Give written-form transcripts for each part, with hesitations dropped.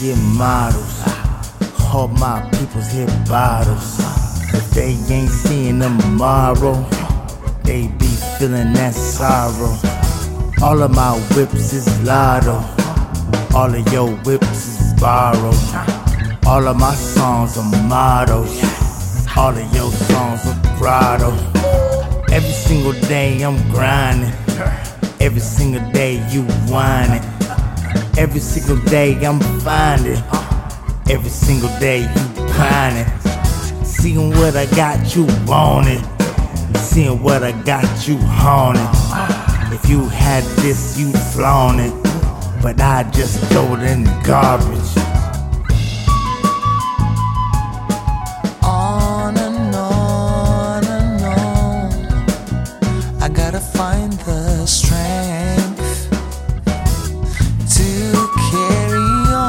get models. All my peoples hit bottles. If they ain't seeing them tomorrow, they be feeling that sorrow. All of my whips is lotto. All of your whips is borrowed. All of my songs are mottos. All of your songs are grotto. Every single day I'm grinding. Every single day you whining. Every single day I'm finding. Every single day you pining. Seeing what I got you wanting. Seeing what I got you haunting. If you had this you flaunt it, but I just throw it in the garbage. Find the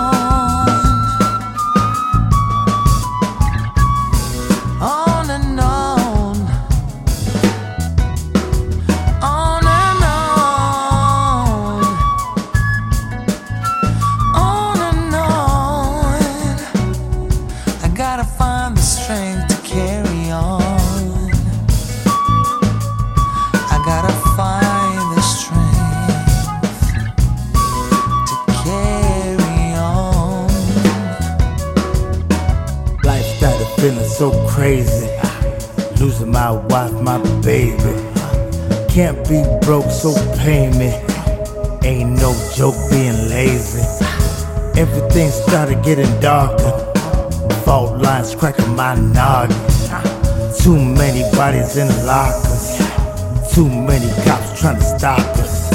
strength to carry on and on, on and on, on and on. I gotta find the strength to carry on. Feeling so crazy, losing my wife, my baby. Can't be broke, so pay me. Ain't no joke being lazy. Everything started getting darker. Fault lines cracking my noggin. Too many bodies in lockers. Too many cops trying to stop us.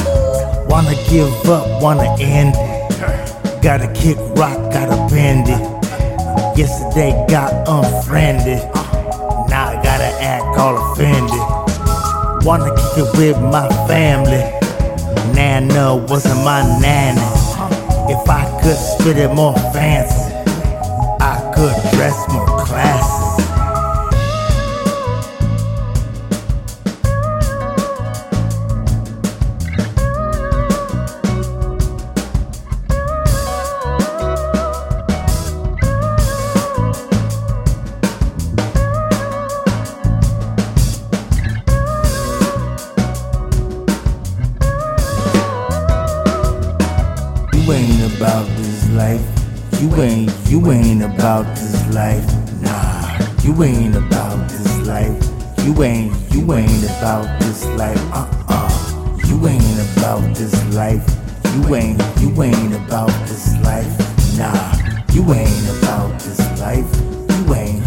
Wanna give up, wanna end it. Gotta kick rock, gotta bend it. Yesterday got unfriended, now I gotta act all offended. Wanna kick it with my family, Nana wasn't my nanny. If I could spit it more fancy, I could dress more classy. You ain't about this life. You ain't about this life. Nah, you ain't about this life. You ain't about this life. You ain't about this life. You ain't about this life. Nah, you ain't about this life.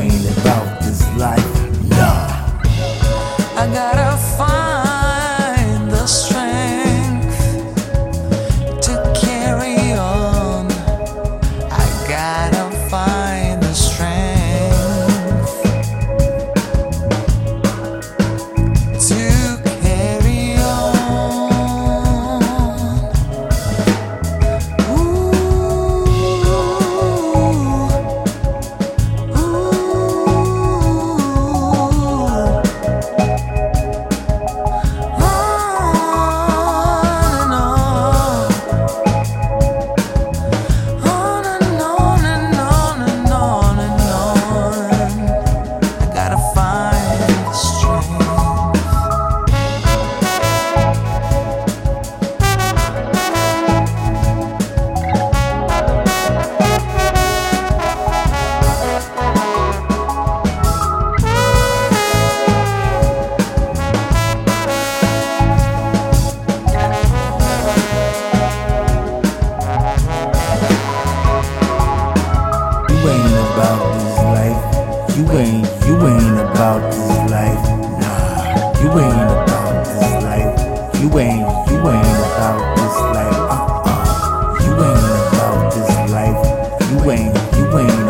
You ain't about this life. Nah. I gotta find the strength. You ain't about this life. Nah, you ain't about this life. You ain't about this life. You ain't about this life. You ain't.